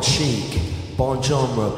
Bon chic, bon genre.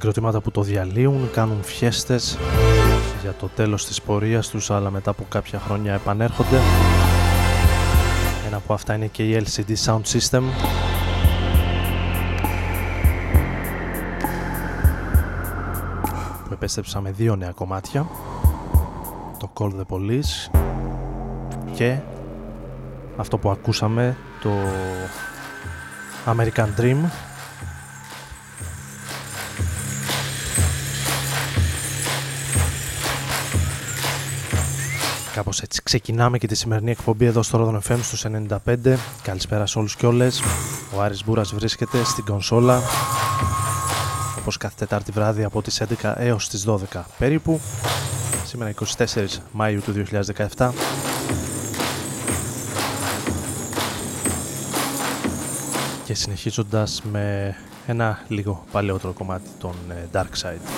συγκροτήματα που το διαλύουν, κάνουν φιέστες για το τέλος της πορείας τους, αλλά μετά από κάποια χρόνια επανέρχονται. Ένα από αυτά είναι και η LCD Sound System. Που επέστρεψα με 2 νέα κομμάτια. Το Call the Police και αυτό που ακούσαμε, το American Dream. Κάπως έτσι ξεκινάμε και τη σημερινή εκπομπή εδώ στο Rodon FM στους 95. Καλησπέρα σε όλους και όλες. Ο Άρης Μπούρας βρίσκεται στην κονσόλα, όπως κάθε Τετάρτη βράδυ από τις 11 έως τις 12 περίπου. Σήμερα 24 Μαΐου του 2017. Και συνεχίζοντας με ένα λίγο παλαιότερο κομμάτι, των Darkside.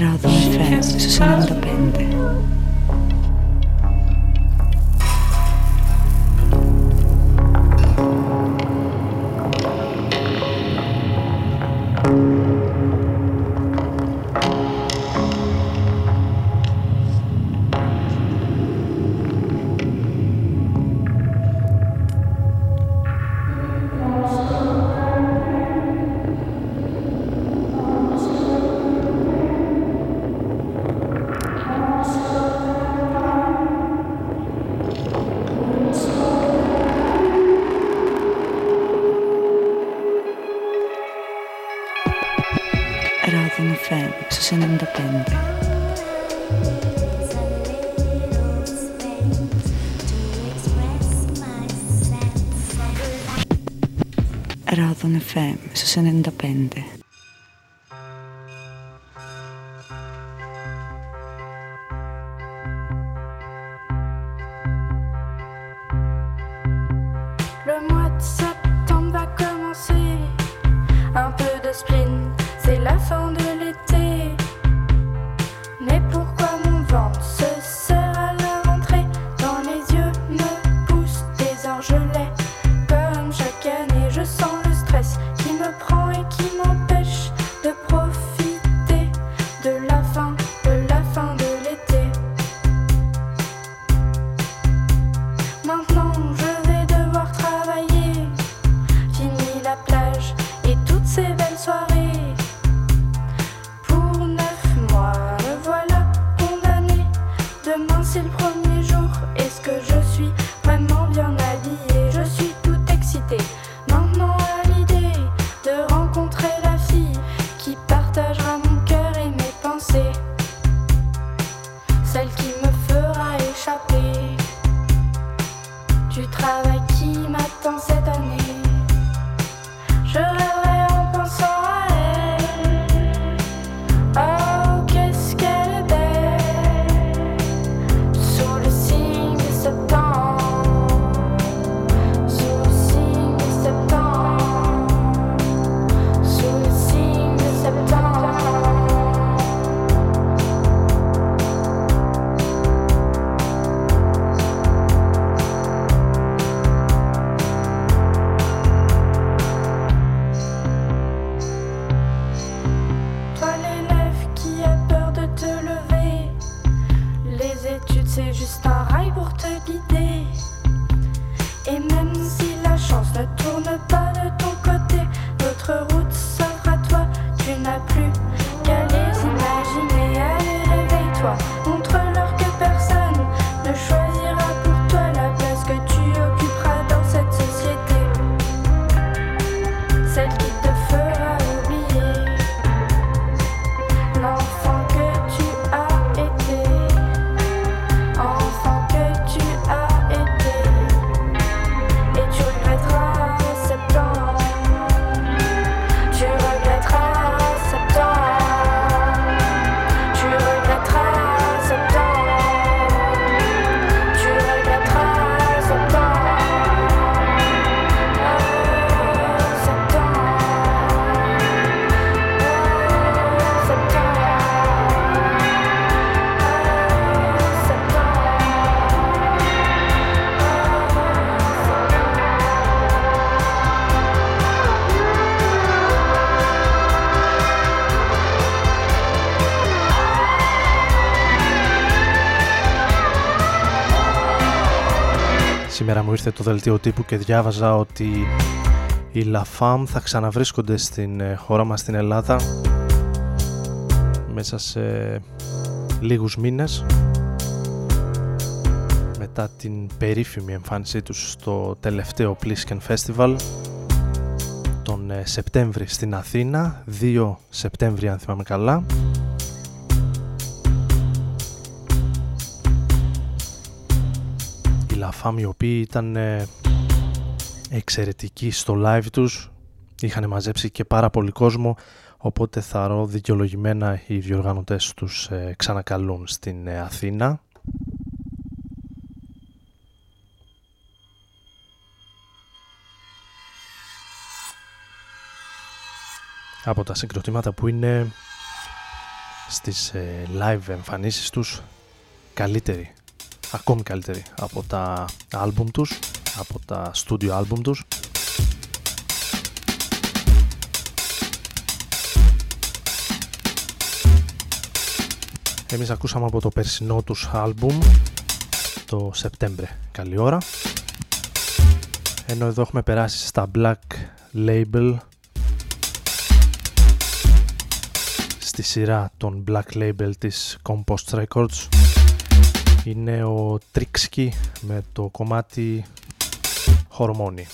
Rodon FM στους 95. Rodon FM στους 95. Σήμερα μου ήρθε το δελτίο τύπου και διάβαζα ότι οι La Fam θα ξαναβρίσκονται στην χώρα μας, στην Ελλάδα, μέσα σε λίγους μήνες μετά την περίφημη εμφάνισή τους στο τελευταίο Plísken Festival τον Σεπτέμβρη στην Αθήνα, 2 Σεπτέμβρη αν θυμάμαι καλά. Οι οποίοι ήταν εξαιρετικοί στο live τους, είχαν μαζέψει και πάρα πολύ κόσμο, οπότε θαρώ δικαιολογημένα οι διοργανωτές τους ξανακαλούν στην Αθήνα. από τα συγκροτήματα που είναι στις live εμφανίσεις τους καλύτεροι, ακόμη καλύτεροι από τα άλμπουμ τους, από τα studio άλμπουμ τους. Εμείς ακούσαμε από το περσινό τους άλμπουμ το Σεπτέμβρη, καλή ώρα. Ενώ εδώ έχουμε περάσει στα Black Label, στη σειρά των Black Label της Compost Records. Είναι ο Τρίξκι με το κομμάτι Χορμόνι.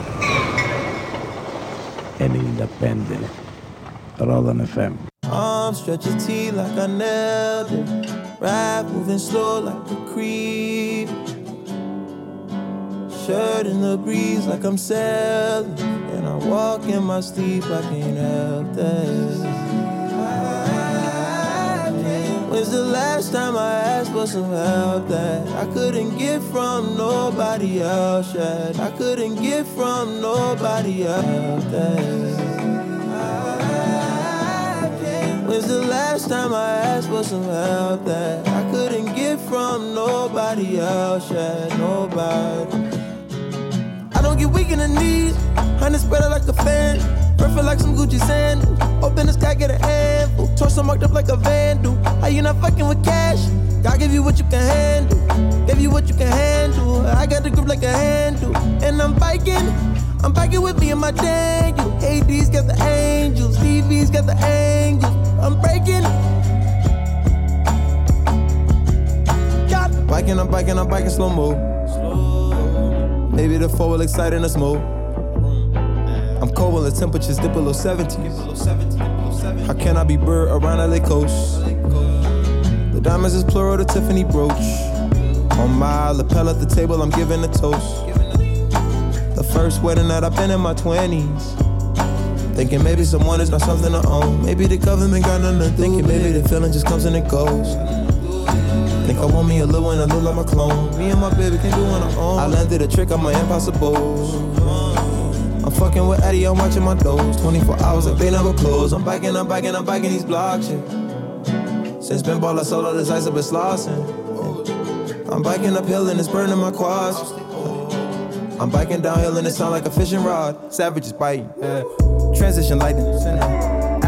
95 Rodon FM. Arms stretch your T like I nailed it. Ride moving slow like a creep. Shirt in the breeze like I'm sailing. And I walk in my sleep, I can't help this. When's the last time I asked for some help that I couldn't get from nobody else yet? I couldn't get from nobody else that. When's the last time I asked for some help that I couldn't get from nobody else yet? Nobody. I don't get weak in the knees, honey spread out like a fan. Perfect like some Gucci sandals. Open the sky, get a handful. Torso marked up like a vandal. How you not fucking with cash? God give you what you can handle. Give you what you can handle. I got the grip like a handle. And I'm biking with me and my Daniel. AD's got the angels, DV's got the angels. I'm breaking. God, I'm biking slow-mo. Maybe the four will excite in a smoke. I'm cold when the temperatures dip below 70. How can I be bird around LA coast? The diamonds is plural, the Tiffany brooch. On my lapel at the table, I'm giving a toast. The first wedding that I've been in my 20s. Thinking maybe someone is not something to own. Maybe the government got nothing to do. Thinking maybe the feeling just comes and it goes. Think I want me a little one, I look like my clone. Me and my baby can do on our own. I landed a trick on my impossibles. I'm fucking with Eddie, I'm watching my doors. 24 hours like they never close. I'm biking these blocks, yeah. Since been ball, I sold all this ice, I've been slossing. I'm biking uphill and it's burning my quads. I'm biking downhill and it sound like a fishing rod. Savages biting, yeah. Transition lighting,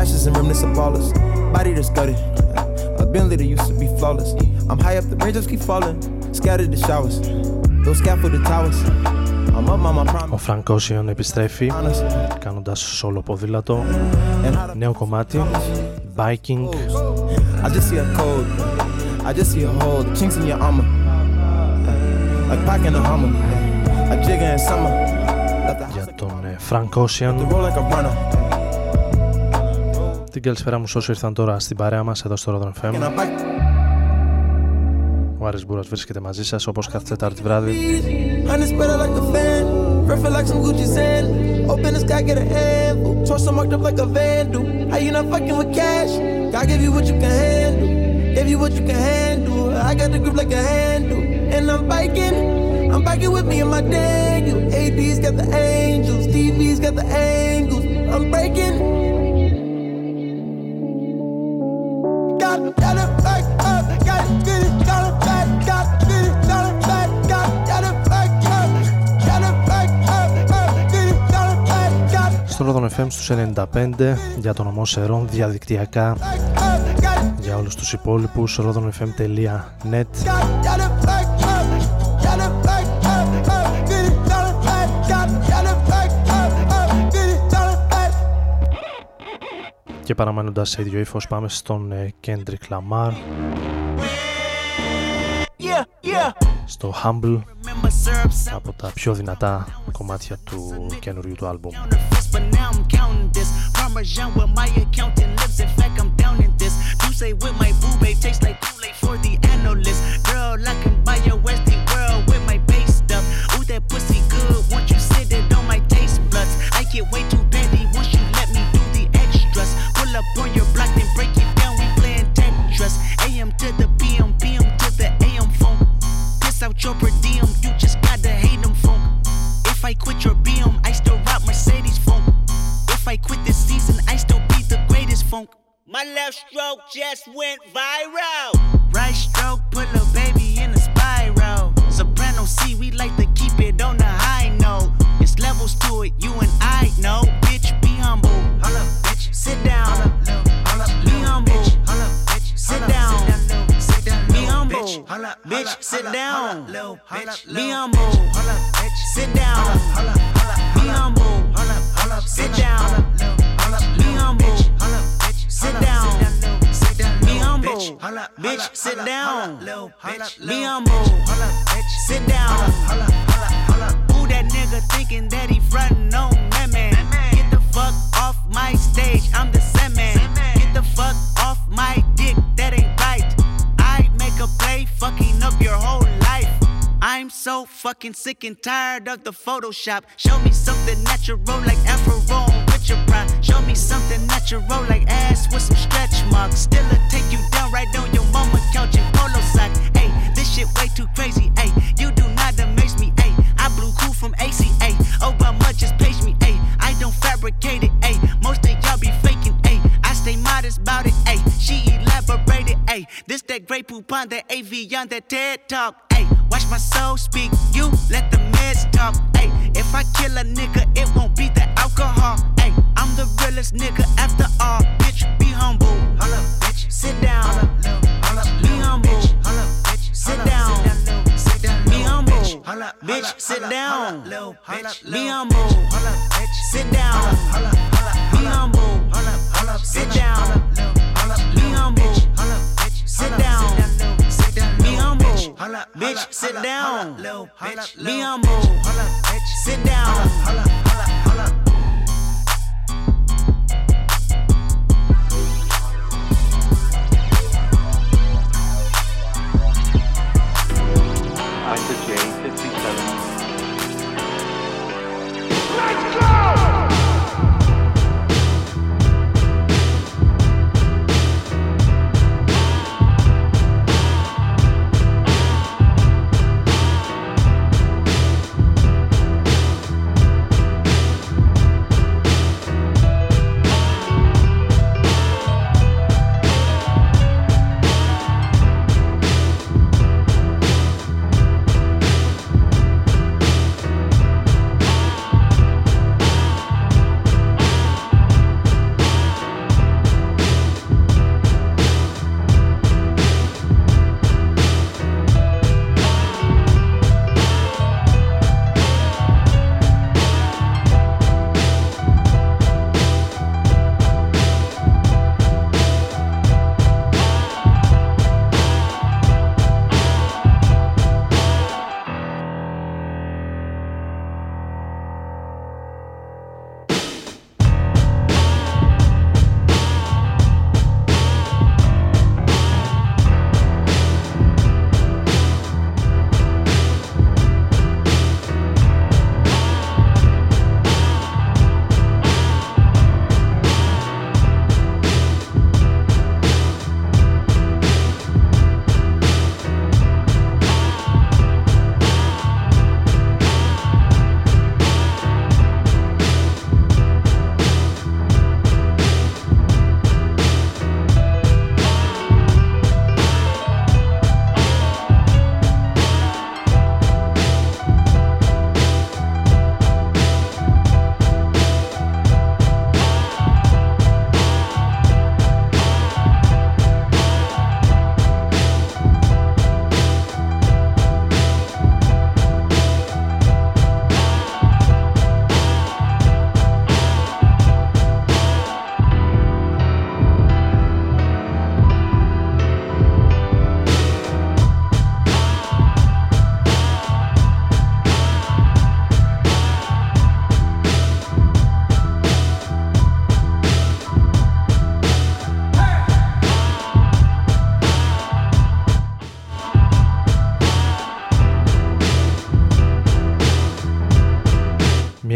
ashes and remnants of ballers. Body that's gutted, a Bentley that used to be flawless. I'm high up, the raindrops keep falling. Scattered the showers, those scaffolded towers. Ο Frank Ocean επιστρέφει κάνοντας solo ποδήλατο, νέο κομμάτι, Biking. Για τον Frank Ocean. Την καλησπέρα μου όσοι ήρθαν τώρα στην παρέα μας εδώ στο Rodon FM. Ο Άρης Μπούρας βρίσκεται μαζί σας όπως κάθε Τετάρτη βράδυ. Rodon FM στους 95 για τον ομό Σερών, διαδικτυακά για όλους τους υπόλοιπους rodonfm.net. Και παραμένοντας σε ίδιο ύφος πάμε στον Kendrick Lamar, στο Humble, από τα πιο δυνατά κομμάτια του καινούριου του άλμπουμ. But now I'm counting this Parmesan with my accountant lips. In fact, I'm down in this. Douce with my boo babe tastes like too late for the analyst. Girl, I can buy your Westie world with my base stuff. Ooh, that pussy good. Won't you sit it on my taste buds? I get way too petty once you let me do the extras. Pull up on your block then break it down. We playing Tetris. AM to the PM, PM to the AM phone. Piss out your per diem. You just gotta hate them phone. If I quit your BM, I still rock Mercedes funk. If I quit this season, I still be the greatest funk. My left stroke just went viral. Right stroke put a baby in a spiral. Soprano C, we like to keep it on the high note. It's levels to it, you and I know. Bitch, be humble. Hold up, bitch. Sit down. Hold up, be humble. Hold up, bitch. Sit down. Be humble, bitch, sit down. Be humble, bitch, sit down. Be humble, sit down. Be humble, bitch, sit down. Be humble, bitch, sit down. Be humble, bitch, sit down. Who that That nigga thinking that he frontin' on that man. Get the fuck off my stage, I'm the same man. Get the fuck off my dick, that ain't right. I make a play, fucking up your whole life. I'm so fucking sick and tired of the Photoshop. Show me something natural like Afro with your pride. Show me something natural like ass with some stretch marks. Still a take you down right on your mama couch in polo sock. Ayy, this shit way too crazy. Ayy, you do not amaze me. Ayy, I blew cool from ACA. Obama just paged me. Ayy, I don't fabricate it. Ayy, most of y'all be faking. Ayy, I stay modest about it. Ayy, she elaborated. Ayy, this that great poupon, that AV on that TED Talk. Watch my soul speak, you let the meds talk. Ay, if I kill a nigga, it won't be the alcohol. Ay, I'm the realest nigga after all. Bitch, be humble. Hold up, bitch. Sit down. Hold up, be humble. Hold up, bitch. Sit down. Be humble. Hold up, bitch. Sit down. Be humble. Hold up, bitch. Sit down. Be humble. Hold up, sit down. Be humble. Hold up, bitch. Sit down. Bitch, sit down. Be humble. Sit down. I said J57. Let's go!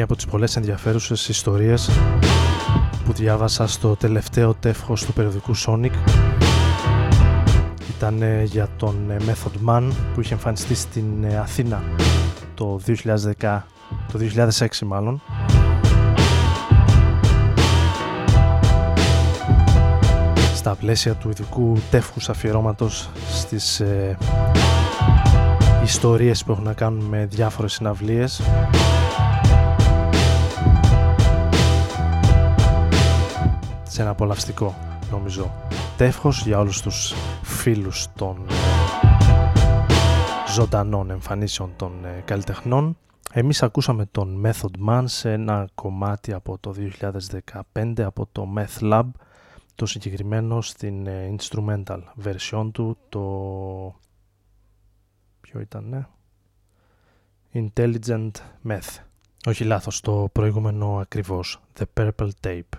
Από τις πολλές ενδιαφέρουσες ιστορίες που διάβασα στο τελευταίο τεύχος του περιοδικού Sonic ήταν για τον Method Man που είχε εμφανιστεί στην Αθήνα το 2006 μάλλον. Στα πλαίσια του ειδικού τεύχους αφιερώματος στις ιστορίες που έχουν να κάνουν με διάφορες συναυλίες. Σε ένα απολαυστικό, νομίζω, τεύχος για όλους τους φίλους των ζωντανών εμφανίσεων των καλλιτεχνών. Εμείς ακούσαμε τον Method Man σε ένα κομμάτι από το 2015 από το Meth Lab, το συγκεκριμένο στην instrumental version του, το... ποιο ήτανε? Intelligent Meth. Όχι λάθος, το προηγούμενο ακριβώς, The Purple Tape.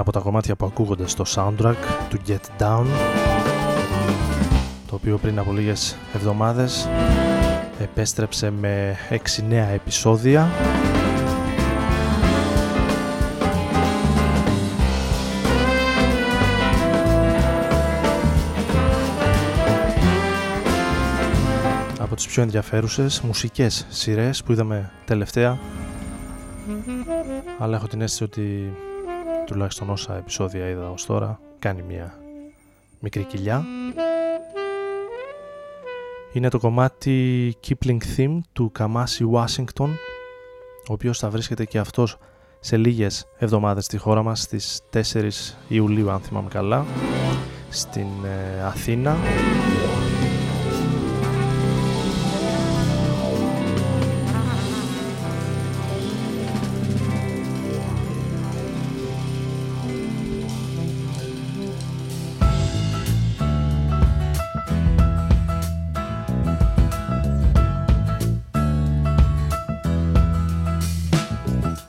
Από τα κομμάτια που ακούγονται στο soundtrack του Get Down, το οποίο πριν από λίγες εβδομάδες επέστρεψε με 6 νέα επεισόδια. Από τις πιο ενδιαφέρουσες μουσικές σειρές που είδαμε τελευταία, αλλά έχω την αίσθηση ότι τουλάχιστον όσα επεισόδια είδα ως τώρα, κάνει μια μικρή κοιλιά. Είναι το κομμάτι Kipling Theme του Kamasi Washington, ο οποίος θα βρίσκεται και αυτός σε λίγες εβδομάδες στη χώρα μας, στις 4 Ιουλίου αν θυμάμαι καλά, στην Αθήνα.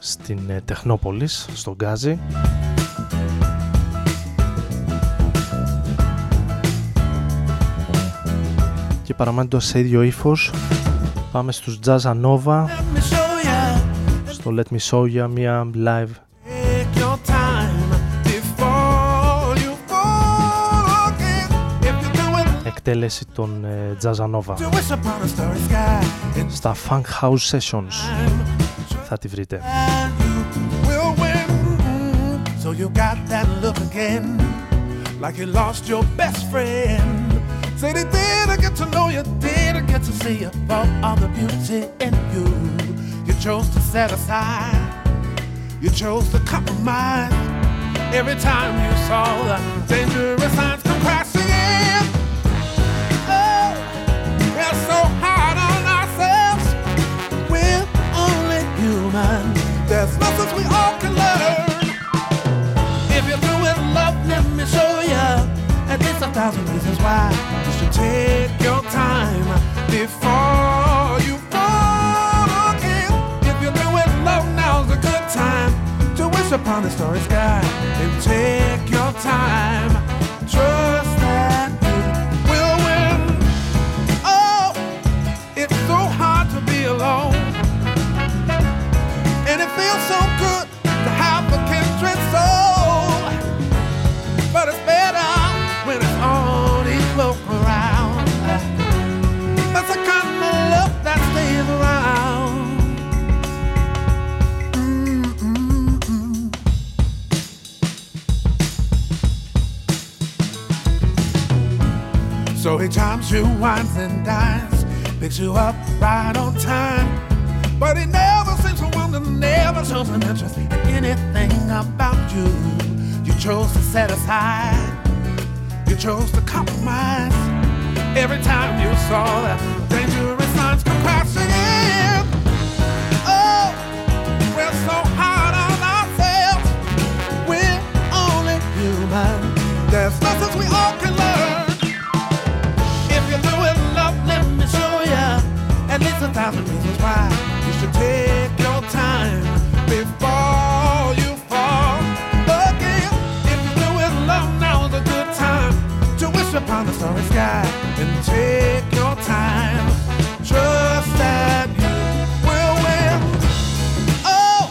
Στην Τεχνόπολη, στον Γκάζι. Και παραμένοντας σε ίδιο ύφος, πάμε στους Τζαζανόβα, στο Let Me Show Ya, μια live εκτέλεση των Τζαζανόβα στα Funk House Sessions. Θα τη βρείτε. So you got that look again, like you lost your best friend. Say they did, I get to know you, did I get to see you for all the beauty in you. You chose to set aside, you chose to compromise. Every time you saw the dangerous signs come crashing in. Oh, we're so hard on ourselves, we're only human. There's lessons we all can learn. Let me show ya, at least 1,000 reasons why you should take your time before you fall again. If you're through with love, now's a good time to wish upon a starry sky and take your time. Trust that you will win. Oh, it's so hard to be alone, and it feels so good to have a kindred soul. So he times you, wines and dines, picks you up right on time. But he never seems to wonder, never shows an interest in anything about you. You chose to set aside, you chose to compromise. Every time you saw that dangerous signs come crashing in. Oh, we're so hard on ourselves, we're only human. There's lessons we all can learn. At least 1,000 reasons why you should take your time before you fall again. If you do it alone, now is a good time to wish upon the starry sky and take your time. Trust that you will win. Oh,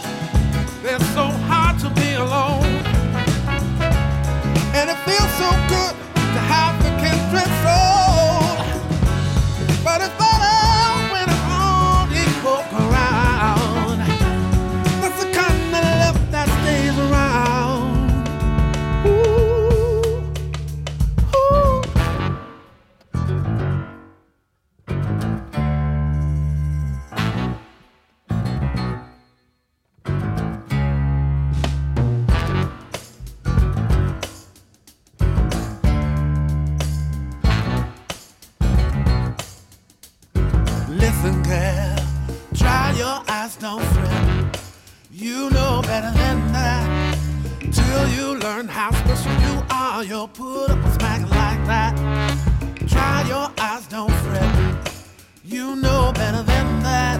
it's so hard to be alone, and it feels so good to have a kindred soul. But it's don't fret, you know better than that. Till you learn how special you are, you'll put up a smack like that. Try your eyes, don't fret, you know better than that.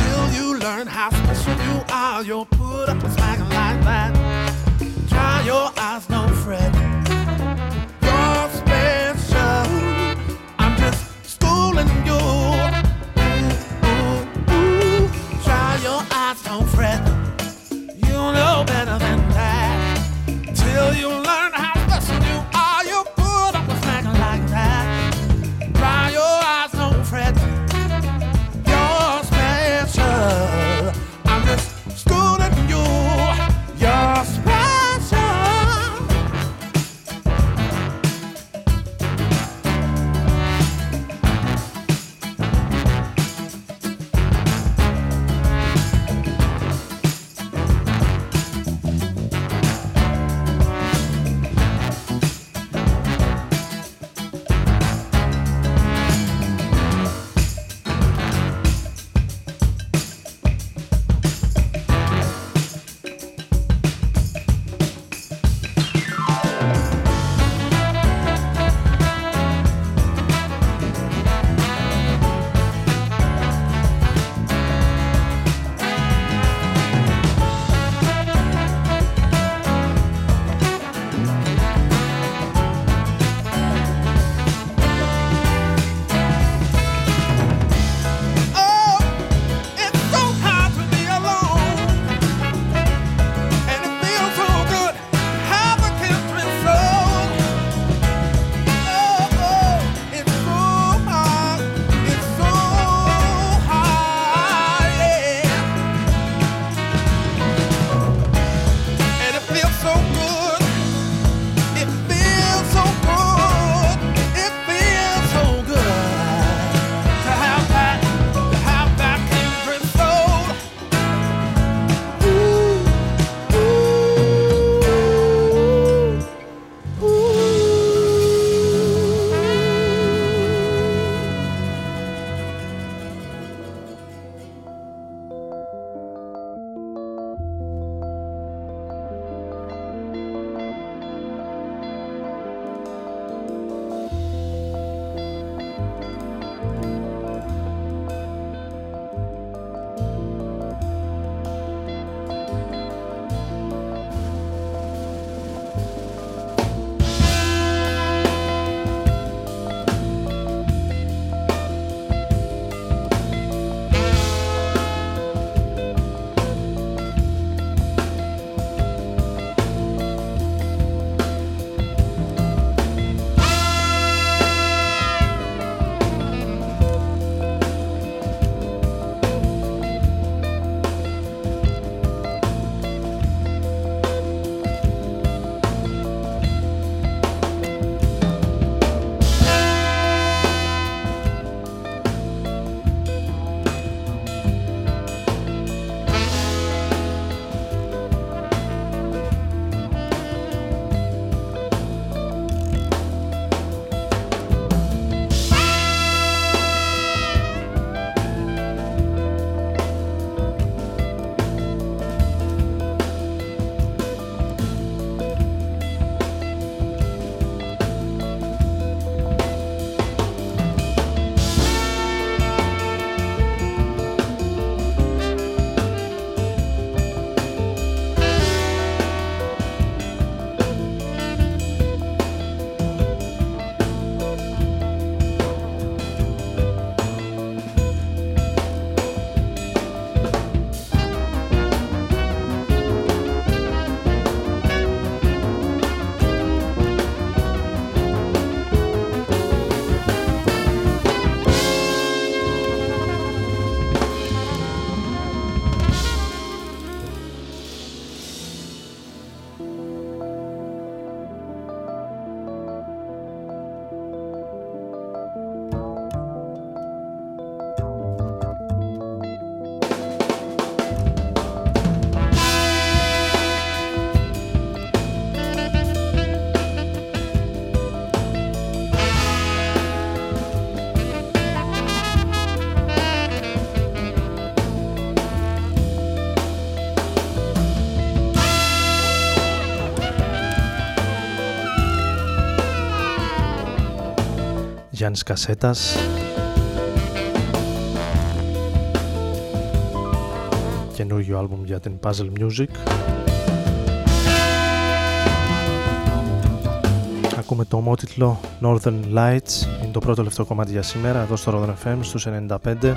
Till you learn how special you are, you'll put up a smack like that. Try your eyes, don't fret, you're special. I'm just schooling you. Your eyes don't fret, you know better than that. Till you learn how special you are, you put up a smack like that. Try your eyes don't fret, you're special. I'm just schooling you, you're special. Λιάννης Κασέτας καινούργιο άλμπουμ για την Puzzle Music. Ακούμε το ομότιτλο Northern Lights, είναι το πρώτο λεπτό κομμάτι για σήμερα εδώ στο Rodon FM στους 95.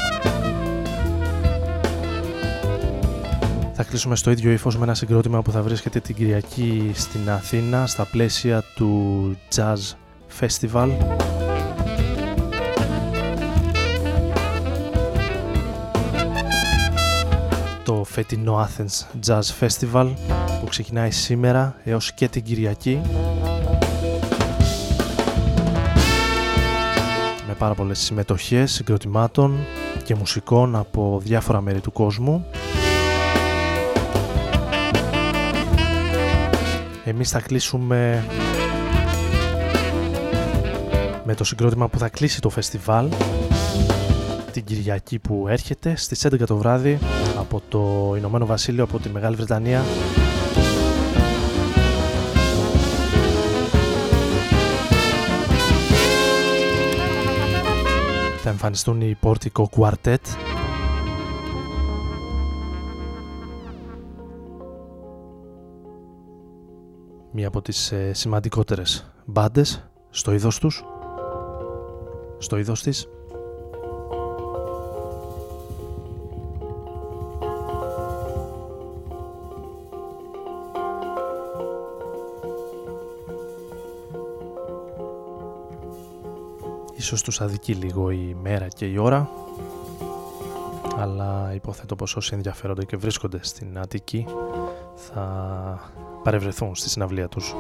Θα κλείσουμε στο ίδιο ύφος με ένα συγκρότημα που θα βρίσκεται την Κυριακή στην Αθήνα στα πλαίσια του Jazz Festival. Το φετινό Athens Jazz Festival που ξεκινάει σήμερα έως και την Κυριακή με πάρα πολλές συμμετοχές συγκροτημάτων και μουσικών από διάφορα μέρη του κόσμου. Εμείς θα κλείσουμε με το συγκρότημα που θα κλείσει το φεστιβάλ την Κυριακή που έρχεται στις 11 το βράδυ από το Ηνωμένο Βασίλειο, από τη Μεγάλη Βρετανία. Θα εμφανιστούν οι Portico Quartet. Μία από τις σημαντικότερες μπάντες στο είδος τους, στο είδος της. Ίσως τους αδικεί λίγο η μέρα και η ώρα, αλλά υποθέτω πως όσοι ενδιαφέρονται και βρίσκονται στην Αττική θα παρευρεθούν στη συναυλία τους.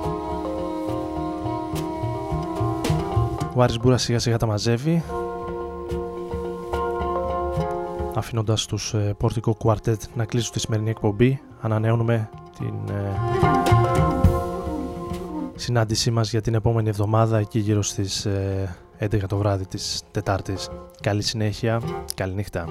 Ο Άρης Μπούρας σιγά σιγά τα μαζεύει, αφήνοντας τους Portico Quartet να κλείσουν τη σημερινή εκπομπή. Ανανεώνουμε την συνάντησή μας για την επόμενη εβδομάδα εκεί γύρω στις 11 το βράδυ της Τετάρτης. Καλή συνέχεια, καλή νύχτα.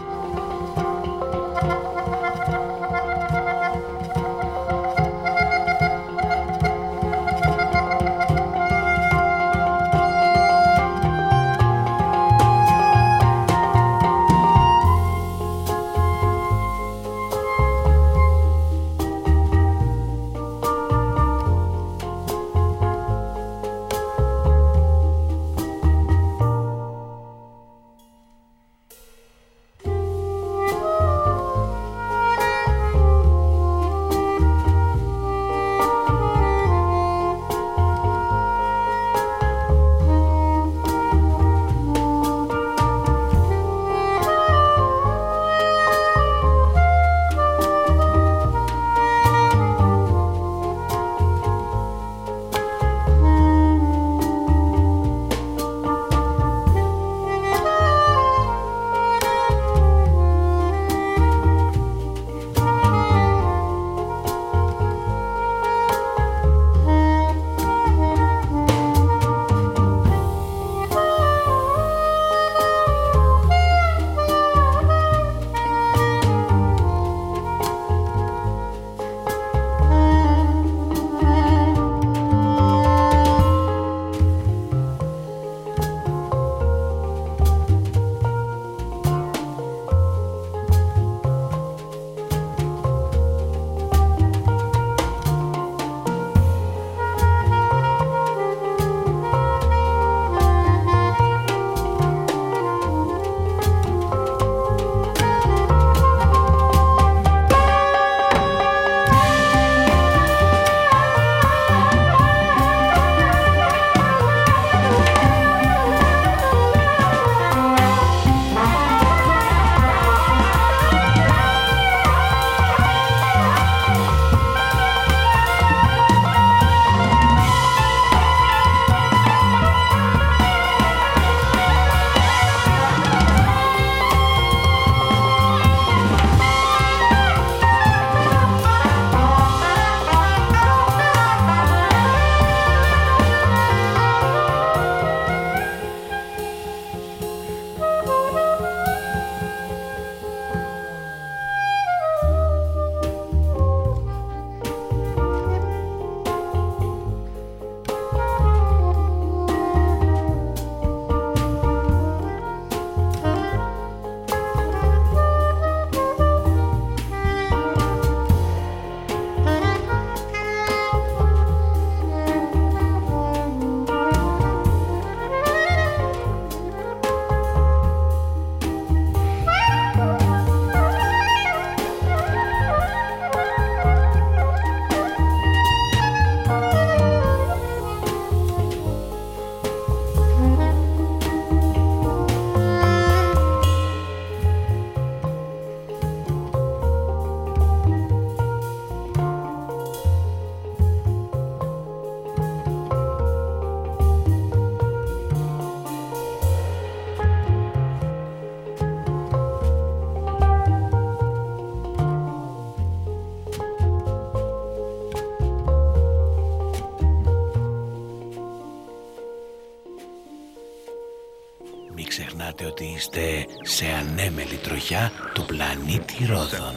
Νιώθετε ότι είστε σε ανέμελη τροχιά του πλανήτη Ρόδων.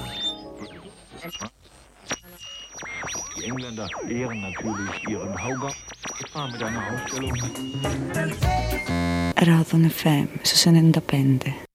Rodon FM στους 95.